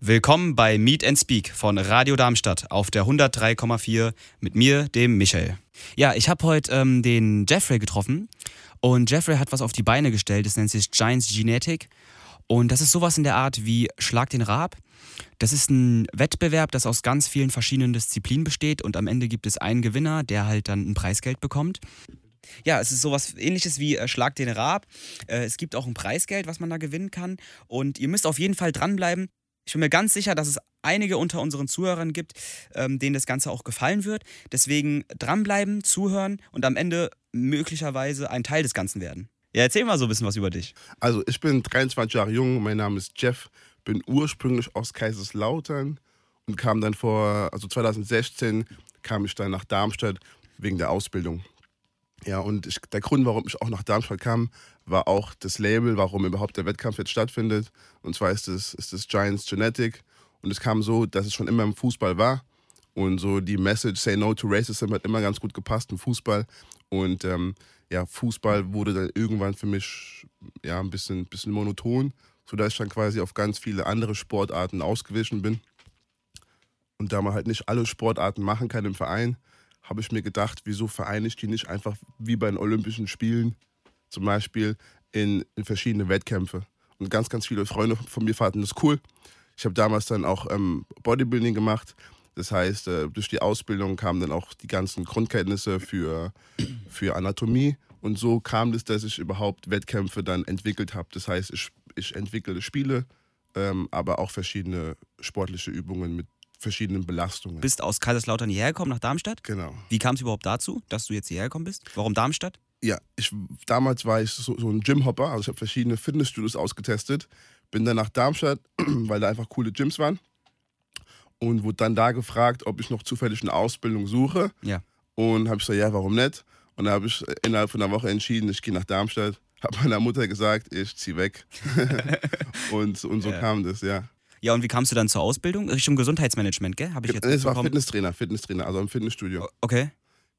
Willkommen bei Meet and Speak von Radio Darmstadt auf der 103,4 mit mir, dem Michael. Ja, ich habe heute den Jeffrey getroffen und Jeffrey hat was auf die Beine gestellt, das nennt sich Giants Genetic und das ist sowas in der Art wie Schlag den Raab. Das ist ein Wettbewerb, das aus ganz vielen verschiedenen Disziplinen besteht und am Ende gibt es einen Gewinner, der halt dann ein Preisgeld bekommt. Ja, es ist sowas Ähnliches wie Schlag den Raab. Es gibt auch ein Preisgeld, was man da gewinnen kann und ihr müsst auf jeden Fall dranbleiben. Ich bin mir ganz sicher, dass es einige unter unseren Zuhörern gibt, denen das Ganze auch gefallen wird. Deswegen dranbleiben, zuhören und am Ende möglicherweise ein Teil des Ganzen werden. Ja, erzähl mal so ein bisschen was über dich. Also ich bin 23 Jahre jung, mein Name ist Jeff, bin ursprünglich aus Kaiserslautern und kam dann 2016 kam ich dann nach Darmstadt wegen der Ausbildung. Ja, und der Grund, warum ich auch nach Darmstadt kam, war auch das Label, warum überhaupt der Wettkampf jetzt stattfindet. Und zwar ist das Giants Genetic. Und es kam so, dass es schon immer im Fußball war. Und so die Message Say No to Racism hat immer ganz gut gepasst im Fußball. Und Fußball wurde dann irgendwann für mich ja, ein bisschen monoton, sodass ich dann quasi auf ganz viele andere Sportarten ausgewichen bin. Und da man halt nicht alle Sportarten machen kann im Verein, habe ich mir gedacht, wieso vereine ich die nicht einfach wie bei den Olympischen Spielen, zum Beispiel in verschiedene Wettkämpfe. Und ganz, ganz viele Freunde von mir fanden das cool. Ich habe damals dann auch Bodybuilding gemacht. Das heißt, durch die Ausbildung kamen dann auch die ganzen Grundkenntnisse für Anatomie. Und so kam es, dass ich überhaupt Wettkämpfe dann entwickelt habe. Das heißt, ich entwickle Spiele, aber auch verschiedene sportliche Übungen mit verschiedenen Belastungen. Du bist aus Kaiserslautern hierher gekommen, nach Darmstadt? Genau. Wie kam es überhaupt dazu, dass du jetzt hierher gekommen bist? Warum Darmstadt? Ja, damals war ich so ein Gymhopper, also ich habe verschiedene Fitnessstudios ausgetestet, bin dann nach Darmstadt, weil da einfach coole Gyms waren und wurde dann da gefragt, ob ich noch zufällig eine Ausbildung suche. Ja. Und habe ich gesagt, ja, warum nicht? Und dann habe ich innerhalb von einer Woche entschieden, ich gehe nach Darmstadt, habe meiner Mutter gesagt, ich ziehe weg. und so kam das, ja. Ja, und wie kamst du dann zur Ausbildung? Richtung Gesundheitsmanagement, gell? Habe ich jetzt das war Fitnesstrainer, also im Fitnessstudio. Okay.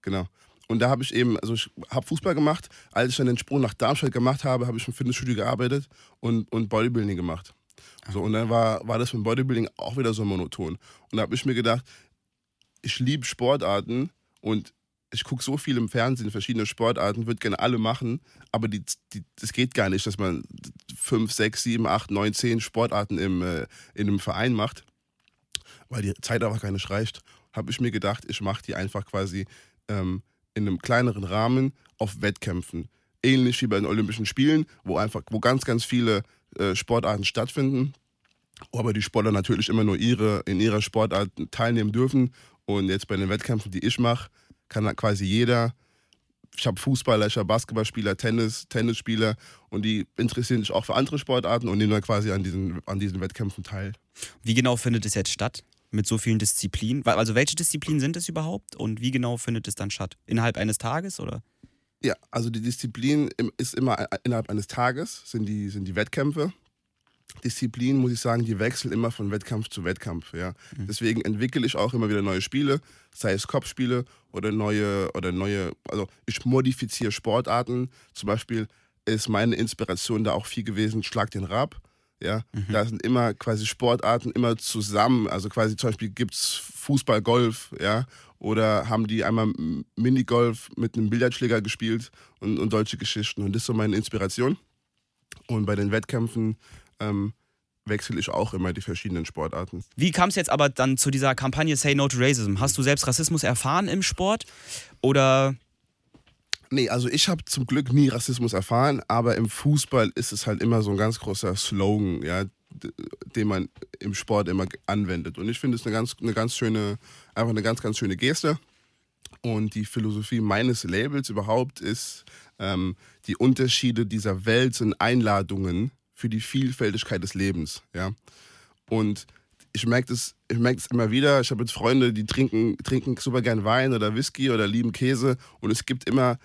Genau. Und da habe ich ich habe Fußball gemacht. Als ich dann den Sprung nach Darmstadt gemacht habe, habe ich im Fitnessstudio gearbeitet und Bodybuilding gemacht. So, und dann war das mit Bodybuilding auch wieder so monoton. Und da habe ich mir gedacht, ich liebe Sportarten und ich gucke so viel im Fernsehen, verschiedene Sportarten, würde gerne alle machen, aber das geht gar nicht, dass man 5, 6, 7, 8, 9, 10 Sportarten in einem Verein macht, weil die Zeit einfach gar nicht reicht. Habe ich mir gedacht, ich mache die einfach quasi in einem kleineren Rahmen auf Wettkämpfen. Ähnlich wie bei den Olympischen Spielen, wo ganz, ganz viele Sportarten stattfinden, aber die Sportler natürlich immer nur in ihrer Sportart teilnehmen dürfen. Und jetzt bei den Wettkämpfen, die ich mache, kann quasi jeder, ich habe Fußballer, ich habe Basketballspieler, Tennisspieler und die interessieren sich auch für andere Sportarten und nehmen dann quasi an diesen Wettkämpfen teil. Wie genau findet es jetzt statt mit so vielen Disziplinen? Also welche Disziplinen sind es überhaupt und wie genau findet es dann statt? Innerhalb eines Tages oder? Ja, also die Disziplin ist immer innerhalb eines Tages, sind die Wettkämpfe. Disziplinen, muss ich sagen, die wechseln immer von Wettkampf zu Wettkampf. Ja. Deswegen entwickle ich auch immer wieder neue Spiele, sei es Kopfspiele oder neue. Also ich modifiziere Sportarten. Zum Beispiel ist meine Inspiration da auch viel gewesen, Schlag den Raab. Ja. Da sind immer quasi Sportarten immer zusammen. Also quasi zum Beispiel gibt es Fußball, Golf, ja, oder haben die einmal Minigolf mit einem Billardschläger gespielt und solche Geschichten. Und das ist so meine Inspiration. Und bei den Wettkämpfen wechsle ich auch immer die verschiedenen Sportarten. Wie kam es jetzt aber dann zu dieser Kampagne Say No to Racism? Hast du selbst Rassismus erfahren im Sport? Oder? Nee, also ich habe zum Glück nie Rassismus erfahren, aber im Fußball ist es halt immer so ein ganz großer Slogan, ja, den man im Sport immer anwendet. Und ich finde es eine ganz schöne Geste. Und die Philosophie meines Labels überhaupt ist, die Unterschiede dieser Welt sind Einladungen für die Vielfältigkeit des Lebens, ja. Und ich merke das immer wieder, ich habe jetzt Freunde, die trinken super gern Wein oder Whisky oder lieben Käse und es gibt immer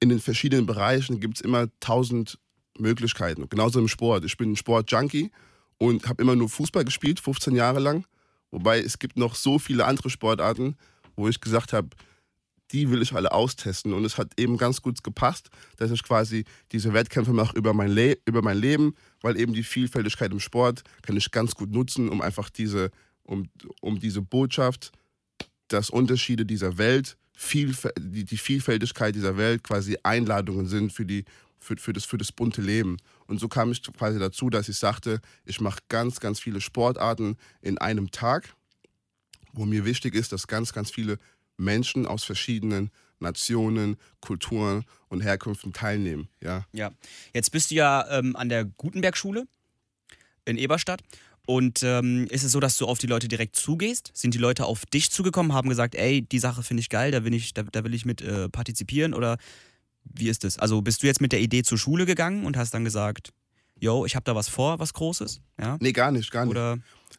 in den verschiedenen Bereichen gibt es immer 1000 Möglichkeiten. Und genauso im Sport. Ich bin ein Sport-Junkie und habe immer nur Fußball gespielt, 15 Jahre lang. Wobei es gibt noch so viele andere Sportarten, wo ich gesagt habe, die will ich alle austesten. Und es hat eben ganz gut gepasst, dass ich quasi diese Wettkämpfe mache über mein Leben, weil eben die Vielfältigkeit im Sport kann ich ganz gut nutzen, um einfach diese Botschaft, dass Unterschiede dieser Welt, die Vielfältigkeit dieser Welt quasi Einladungen sind für das bunte Leben. Und so kam ich quasi dazu, dass ich sagte, ich mache ganz, ganz viele Sportarten in einem Tag, wo mir wichtig ist, dass ganz, ganz viele Menschen aus verschiedenen Nationen, Kulturen und Herkünften teilnehmen. Ja. Jetzt bist du ja an der Gutenberg-Schule in Eberstadt. Und ist es so, dass du auf die Leute direkt zugehst? Sind die Leute auf dich zugekommen, haben gesagt, ey, die Sache finde ich geil, da will ich mit partizipieren? Oder wie ist das? Also bist du jetzt mit der Idee zur Schule gegangen und hast dann gesagt, yo, ich habe da was vor, was Großes? Ja? Nee, gar nicht. Oder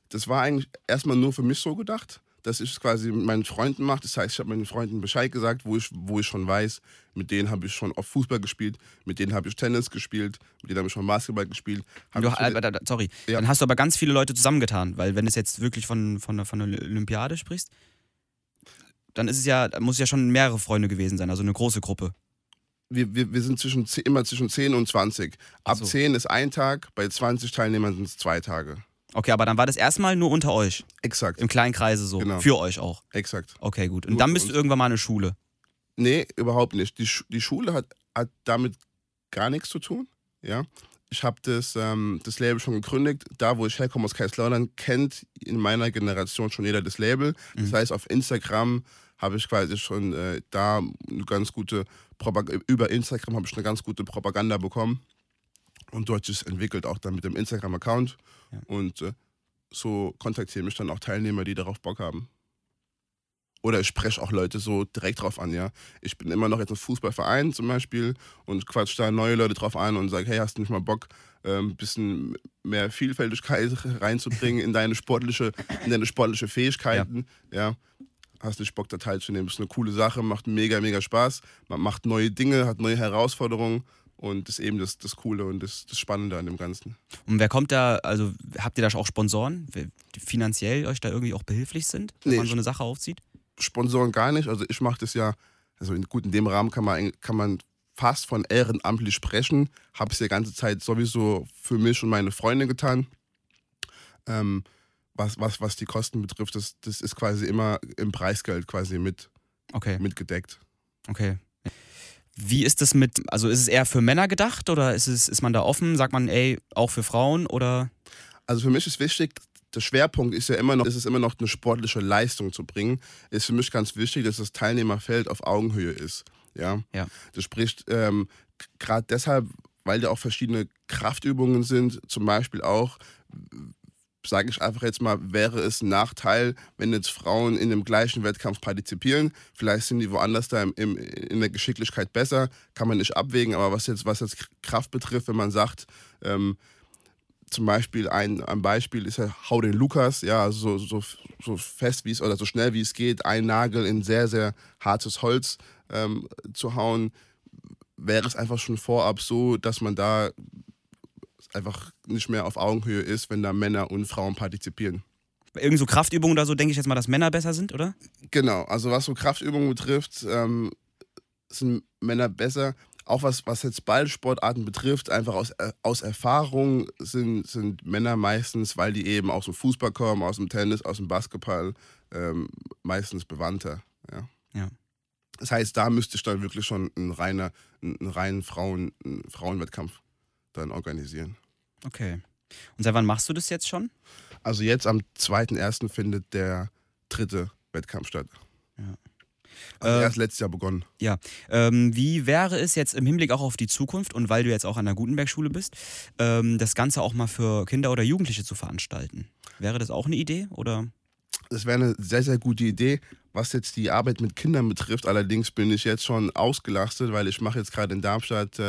das war eigentlich erstmal nur für mich so gedacht, dass ich es quasi mit meinen Freunden mache. Das heißt, ich habe meinen Freunden Bescheid gesagt, wo ich schon weiß, mit denen habe ich schon oft Fußball gespielt, mit denen habe ich Tennis gespielt, mit denen habe ich schon Basketball gespielt. Dann hast du aber ganz viele Leute zusammengetan, weil wenn du jetzt wirklich von einer Olympiade sprichst, dann ist es ja, muss es ja schon mehrere Freunde gewesen sein, also eine große Gruppe. Wir sind immer zwischen 10 und 20. Ab 10 ist ein Tag, bei 20 Teilnehmern sind es 2 Tage. Okay, aber dann war das erstmal nur unter euch. Exakt. Im kleinen Kreise so. Genau. Für euch auch. Exakt. Okay, gut. Und dann bist du irgendwann mal eine Schule. Nee, überhaupt nicht. Die Schule hat damit gar nichts zu tun. Ja? Ich habe das Label schon gegründet. Da, wo ich herkomme aus Kaiserslautern, kennt in meiner Generation schon jeder das Label. Das heißt, auf Instagram habe ich quasi schon eine ganz gute Propaganda bekommen. Und dort ist es entwickelt, auch dann mit dem Instagram-Account. Ja. Und so kontaktieren mich dann auch Teilnehmer, die darauf Bock haben. Oder ich spreche auch Leute so direkt drauf an, ja. Ich bin immer noch jetzt ein Fußballverein zum Beispiel und quatsche da neue Leute drauf an und sage, hey, hast du nicht mal Bock, ein bisschen mehr Vielfältigkeit reinzubringen in deine sportliche Fähigkeiten, ja. Hast nicht Bock, da teilzunehmen. Das ist eine coole Sache, macht mega, mega Spaß. Man macht neue Dinge, hat neue Herausforderungen. Und das ist eben das Coole und das Spannende an dem Ganzen. Und wer kommt da, also habt ihr da auch Sponsoren, die finanziell euch da irgendwie auch behilflich sind, wenn man so eine Sache aufzieht? Sponsoren gar nicht. Also ich mache das ja, also in dem Rahmen kann man fast von ehrenamtlich sprechen. Habe es die ganze Zeit sowieso für mich und meine Freunde getan. Was die Kosten betrifft, das ist quasi immer im Preisgeld quasi mit gedeckt. Okay. Wie ist das also ist es eher für Männer gedacht oder ist man da offen? Sagt man, ey, auch für Frauen oder? Also für mich ist wichtig, der Schwerpunkt ist ja immer noch, eine sportliche Leistung zu bringen. Ist für mich ganz wichtig, dass das Teilnehmerfeld auf Augenhöhe ist. Ja. Das spricht gerade deshalb, weil da auch verschiedene Kraftübungen sind, zum Beispiel auch, sage ich einfach jetzt mal, wäre es ein Nachteil, wenn jetzt Frauen in dem gleichen Wettkampf partizipieren. Vielleicht sind die woanders da in der Geschicklichkeit besser, kann man nicht abwägen. Aber was jetzt Kraft betrifft, wenn man sagt, zum Beispiel ein Beispiel ist ja, hau den Lukas, ja, so fest wie es oder so schnell wie es geht, einen Nagel in sehr, sehr hartes Holz zu hauen, wäre es einfach schon vorab so, dass man da einfach nicht mehr auf Augenhöhe ist, wenn da Männer und Frauen partizipieren. Irgend so Kraftübungen oder so, denke ich jetzt mal, dass Männer besser sind, oder? Genau, also was so Kraftübungen betrifft, sind Männer besser. Auch was jetzt Ballsportarten betrifft, einfach aus Erfahrung sind Männer meistens, weil die eben aus dem Fußball kommen, aus dem Tennis, aus dem Basketball, meistens bewandter. Ja. Das heißt, da müsste ich dann wirklich schon einen reinen Frauenwettkampf dann organisieren. Okay. Und seit wann machst du das jetzt schon? Also jetzt am 2.1. findet der 3. Wettkampf statt. Ja. Also erst letztes Jahr begonnen. Ja. Wie wäre es jetzt im Hinblick auch auf die Zukunft und weil du jetzt auch an der Gutenberg-Schule bist, das Ganze auch mal für Kinder oder Jugendliche zu veranstalten? Wäre das auch eine Idee? Oder? Das wäre eine sehr, sehr gute Idee. Was jetzt die Arbeit mit Kindern betrifft, allerdings bin ich jetzt schon ausgelastet, weil ich mache jetzt gerade in Darmstadt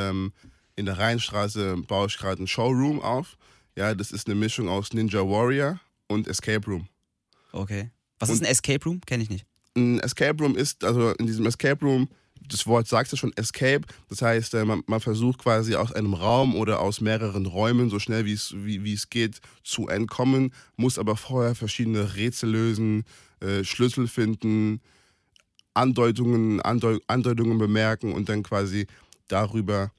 in der Rheinstraße baue ich gerade einen Showroom auf. Ja, das ist eine Mischung aus Ninja Warrior und Escape Room. Okay. Was ist ein Escape Room? Kenne ich nicht. Ein Escape Room ist, also in diesem Escape Room das Wort sagt es schon, Escape. Das heißt, man versucht quasi aus einem Raum oder aus mehreren Räumen so schnell wie es geht zu entkommen, muss aber vorher verschiedene Rätsel lösen, Schlüssel finden, Andeutungen bemerken und dann quasi darüber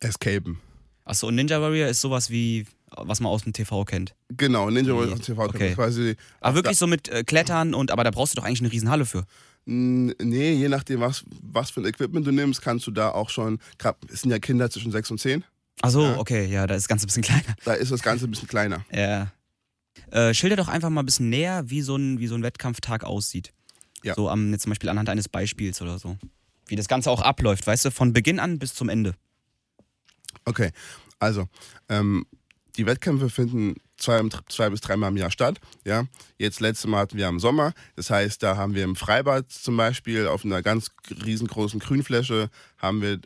escapen. Achso, und Ninja Warrior ist sowas wie, was man aus dem TV kennt. Genau, Ninja Warrior aus dem TV kennt. Quasi, aber wirklich so mit Klettern und, aber da brauchst du doch eigentlich eine Riesenhalle für. Nee, je nachdem, was für ein Equipment du nimmst, kannst du da auch schon, gerade sind ja Kinder zwischen 6 und 10. Achso, ja. Okay, ja, da ist das Ganze ein bisschen kleiner. Ja. Schilder doch einfach mal ein bisschen näher, wie so ein Wettkampftag aussieht. Ja. So jetzt zum Beispiel anhand eines Beispiels oder so. Wie das Ganze auch abläuft, weißt du, von Beginn an bis zum Ende. Okay, also die Wettkämpfe finden zwei bis dreimal im Jahr statt. Ja? Jetzt letztes Mal hatten wir im Sommer, das heißt, da haben wir im Freibad zum Beispiel auf einer ganz riesengroßen Grünfläche haben wir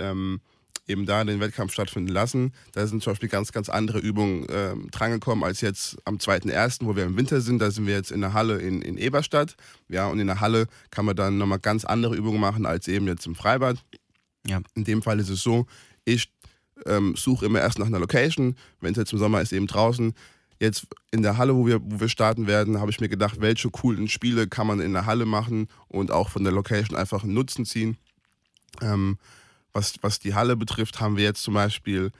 eben da den Wettkampf stattfinden lassen. Da sind zum Beispiel ganz, ganz andere Übungen drangekommen als jetzt am 2.1., wo wir im Winter sind. Da sind wir jetzt in der Halle in Eberstadt. Ja, und in der Halle kann man dann nochmal ganz andere Übungen machen als eben jetzt im Freibad. Ja. In dem Fall ist es so, ich suche immer erst nach einer Location. Wenn es jetzt im Sommer ist, eben draußen. Jetzt in der Halle, wo wir starten werden, habe ich mir gedacht, welche coolen Spiele kann man in der Halle machen und auch von der Location einfach einen Nutzen ziehen. Was die Halle betrifft, haben wir jetzt zum Beispiel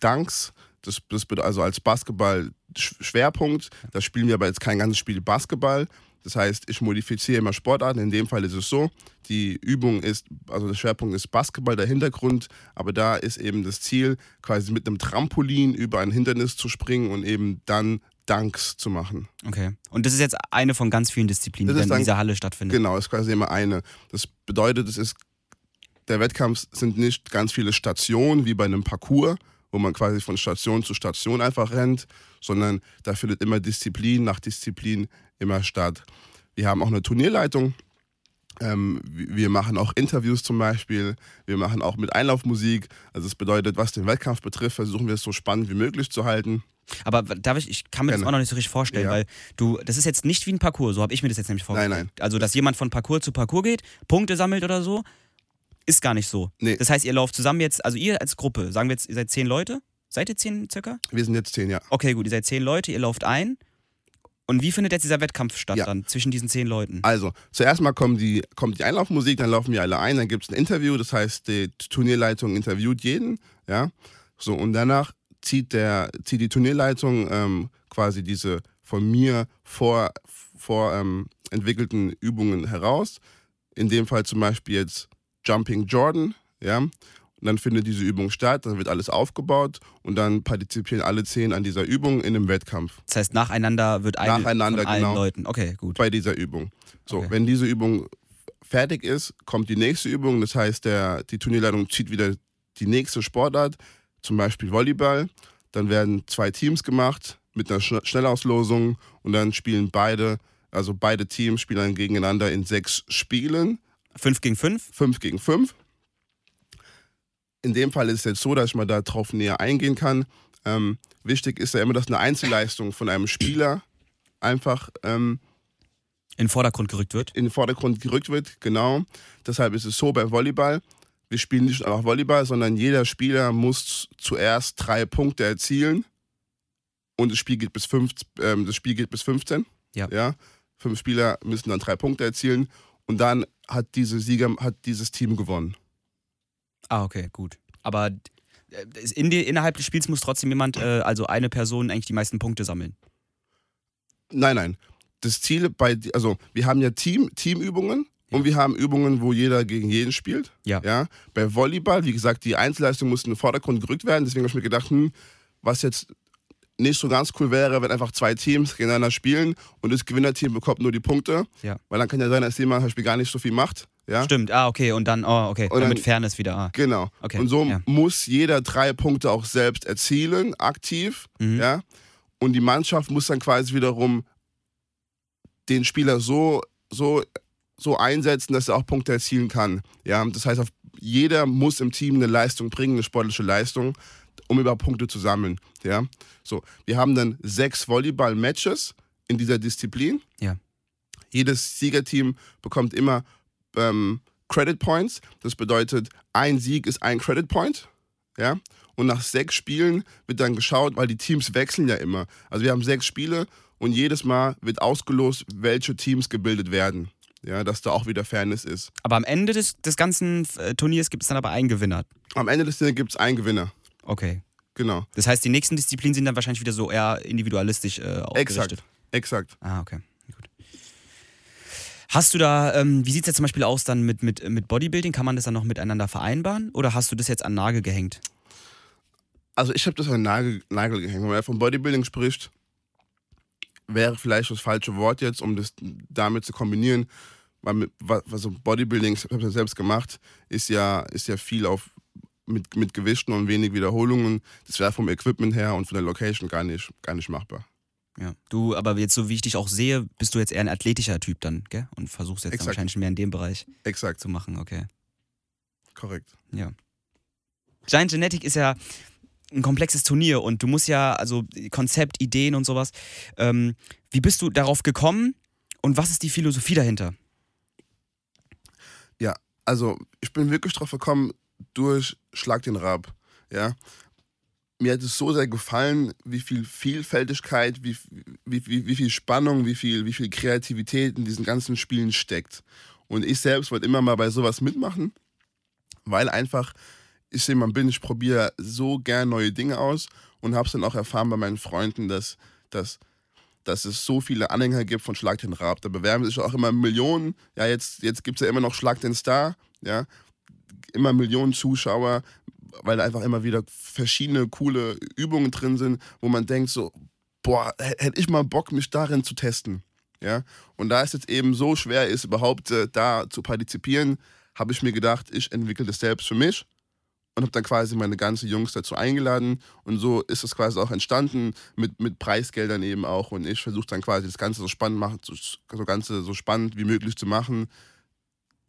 Dunks. Das bedeutet also als Basketball-Schwerpunkt. Da spielen wir aber jetzt kein ganzes Spiel Basketball. Das heißt, ich modifiziere immer Sportarten. In dem Fall ist es so, die Übung ist, also der Schwerpunkt ist Basketball, der Hintergrund. Aber da ist eben das Ziel, quasi mit einem Trampolin über ein Hindernis zu springen und eben dann Dunks zu machen. Okay. Und das ist jetzt eine von ganz vielen Disziplinen, die in dieser Halle stattfindet. Genau, ist quasi immer eine. Das bedeutet, der Wettkampf sind nicht ganz viele Stationen wie bei einem Parcours, wo man quasi von Station zu Station einfach rennt, sondern da findet immer Disziplin nach Disziplin immer statt. Wir haben auch eine Turnierleitung. Wir machen auch Interviews zum Beispiel. Wir machen auch mit Einlaufmusik. Also das bedeutet, was den Wettkampf betrifft, versuchen wir es so spannend wie möglich zu halten. Aber darf ich kann mir das auch noch nicht so richtig vorstellen, ja. Weil das ist jetzt nicht wie ein Parcours, so habe ich mir das jetzt nämlich vorgestellt. Nein. Also, dass jemand von Parcours zu Parcours geht, Punkte sammelt oder so, ist gar nicht so. Nee. Das heißt, ihr lauft zusammen jetzt, also ihr als Gruppe, sagen wir jetzt, ihr seid 10 Leute. Seid ihr 10 circa? Wir sind jetzt 10, ja. Okay, gut, ihr seid 10 Leute, ihr lauft ein. Und wie findet jetzt dieser Wettkampf statt dann zwischen diesen 10 Leuten? Also, zuerst mal kommt die Einlaufmusik, dann laufen wir alle ein, dann gibt es ein Interview, das heißt, die Turnierleitung interviewt jeden, ja. So, und danach zieht die Turnierleitung quasi diese von mir entwickelten Übungen heraus. In dem Fall zum Beispiel jetzt Jumping Jordan, ja, und dann findet diese Übung statt, dann wird alles aufgebaut und dann partizipieren alle 10 an dieser Übung in einem Wettkampf. Das heißt, nacheinander wird eine von allen Leuten. Okay, gut. Bei dieser Übung. So, okay. Wenn diese Übung fertig ist, kommt die nächste Übung, das heißt, die Turnierleitung zieht wieder die nächste Sportart, zum Beispiel Volleyball, dann werden 2 Teams gemacht mit einer Schnellauslosung und dann spielen beide Teams spielen dann gegeneinander in 6 Spielen. 5 gegen 5? 5 gegen 5. In dem Fall ist es jetzt so, dass ich mal darauf näher eingehen kann. Wichtig ist ja immer, dass eine Einzelleistung von einem Spieler einfach in den Vordergrund gerückt wird, genau. Deshalb ist es so bei Volleyball, wir spielen nicht einfach Volleyball, sondern jeder Spieler muss zuerst 3 Punkte erzielen und das Spiel geht bis 15. Ja. 5 Spieler müssen dann 3 Punkte erzielen und dann hat dieses Team gewonnen. Ah, okay, gut. Aber innerhalb des Spiels muss trotzdem jemand, also eine Person, eigentlich die meisten Punkte sammeln? Nein. Das Ziel wir haben ja Teamübungen und wir haben Übungen, wo jeder gegen jeden spielt. Ja. Bei Volleyball, wie gesagt, die Einzelleistung muss in den Vordergrund gerückt werden. Deswegen habe ich mir gedacht, was jetzt nicht so ganz cool wäre, wenn einfach 2 Teams gegeneinander spielen und das Gewinnerteam bekommt nur die Punkte, weil dann kann ja sein, dass jemand zum Beispiel gar nicht so viel macht. Ja? Stimmt, okay, und dann, und dann mit Fairness wieder. Genau, okay. Und so muss jeder 3 Punkte auch selbst erzielen, aktiv, und die Mannschaft muss dann quasi wiederum den Spieler so einsetzen, dass er auch Punkte erzielen kann. Ja? Das heißt, jeder muss im Team eine Leistung bringen, eine sportliche Leistung, um überhaupt Punkte zu sammeln. Ja? So, wir haben dann 6 Volleyball-Matches in dieser Disziplin. Ja. Jedes Siegerteam bekommt immer Credit Points. Das bedeutet, ein Sieg ist ein Credit Point. Ja? Und nach 6 Spielen wird dann geschaut, weil die Teams wechseln ja immer. Also wir haben 6 Spiele und jedes Mal wird ausgelost, welche Teams gebildet werden. Ja, dass da auch wieder Fairness ist. Aber am Ende des ganzen Turniers gibt es dann aber einen Gewinner. Am Ende des Turniers gibt es einen Gewinner. Okay. Genau. Das heißt, die nächsten Disziplinen sind dann wahrscheinlich wieder so eher individualistisch ausgerichtet. Exakt. Ah, okay. Gut. Hast du da, wie sieht es jetzt zum Beispiel aus dann mit Bodybuilding? Kann man das dann noch miteinander vereinbaren? Oder hast du das jetzt an Nagel gehängt? Also ich habe das an Nagel gehängt. Wenn man von Bodybuilding spricht, wäre vielleicht das falsche Wort jetzt, um das damit zu kombinieren. Weil also Bodybuilding, ich habe das selbst gemacht, ist ja viel auf mit Gewichten und wenig Wiederholungen. Das wäre vom Equipment her und von der Location gar nicht machbar. Ja, du, aber jetzt so wie ich dich auch sehe, bist du jetzt eher ein athletischer Typ dann, gell? Und versuchst jetzt wahrscheinlich mehr in dem Bereich zu machen, okay. Korrekt. Ja. Giants Genetic ist ja ein komplexes Turnier und du musst ja, also Konzept, Ideen und sowas. Wie bist du darauf gekommen und was ist die Philosophie dahinter? Ja, also ich bin wirklich drauf gekommen durch Schlag den Raab. Ja. Mir hat es so sehr gefallen, wie viel Vielfältigkeit, wie viel Spannung, wie viel Kreativität in diesen ganzen Spielen steckt. Und ich selbst wollte immer mal bei sowas mitmachen, weil einfach ich jemand bin, ich probiere so gern neue Dinge aus und habe es dann auch erfahren bei meinen Freunden, dass es so viele Anhänger gibt von Schlag den Raab. Da bewerben sich auch immer Millionen. Ja, jetzt gibt es ja immer noch Schlag den Star. Ja, immer Millionen Zuschauer, weil da einfach immer wieder verschiedene coole Übungen drin sind, wo man denkt so, boah, hätte ich mal Bock, mich darin zu testen. Ja, und da es jetzt eben so schwer ist, überhaupt da zu partizipieren, habe ich mir gedacht, ich entwickle das selbst für mich. Und habe dann quasi meine ganzen Jungs dazu eingeladen. Und so ist das quasi auch entstanden, mit Preisgeldern eben auch. Und ich versuche dann quasi das Ganze so spannend wie möglich zu machen.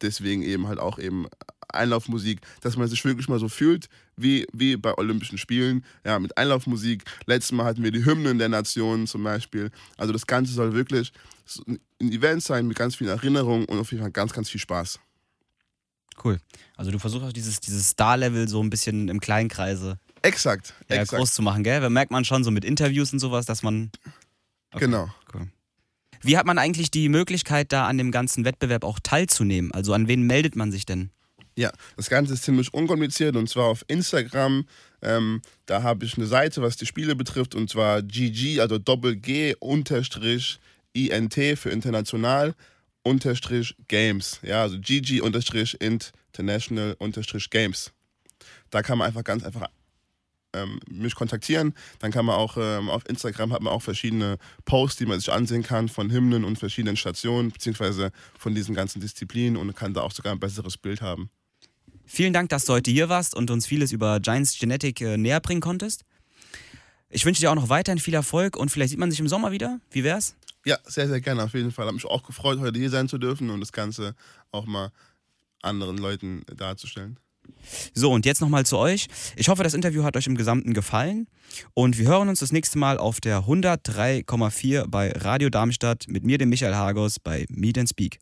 Deswegen eben halt auch eben Einlaufmusik, dass man sich wirklich mal so fühlt, wie bei Olympischen Spielen. Ja, mit Einlaufmusik. Letztes Mal hatten wir die Hymnen der Nationen zum Beispiel. Also das Ganze soll wirklich ein Event sein mit ganz vielen Erinnerungen und auf jeden Fall ganz, ganz viel Spaß. Cool. Also du versuchst auch dieses Star-Level so ein bisschen im kleinen Kreise groß zu machen, gell? Da merkt man schon so mit Interviews und sowas, dass man... Okay, genau. Cool. Wie hat man eigentlich die Möglichkeit, da an dem ganzen Wettbewerb auch teilzunehmen? Also an wen meldet man sich denn? Ja, das Ganze ist ziemlich unkompliziert und zwar auf Instagram. Da habe ich eine Seite, was die Spiele betrifft und zwar GG, also GG_INT für international. _Games, ja, also GG_International_Games. Da kann man einfach ganz einfach mich kontaktieren. Dann kann man auch auf Instagram hat man auch verschiedene Posts, die man sich ansehen kann von Hymnen und verschiedenen Stationen, beziehungsweise von diesen ganzen Disziplinen und kann da auch sogar ein besseres Bild haben. Vielen Dank, dass du heute hier warst und uns vieles über Giants Genetic näher bringen konntest. Ich wünsche dir auch noch weiterhin viel Erfolg und vielleicht sieht man sich im Sommer wieder. Wie wär's? Ja, sehr, sehr gerne auf jeden Fall. Hat mich auch gefreut, heute hier sein zu dürfen und das Ganze auch mal anderen Leuten darzustellen. So, und jetzt nochmal zu euch. Ich hoffe, das Interview hat euch im Gesamten gefallen und wir hören uns das nächste Mal auf der 103,4 bei Radio Darmstadt mit mir, dem Michael Hargos, bei Meet & Speak.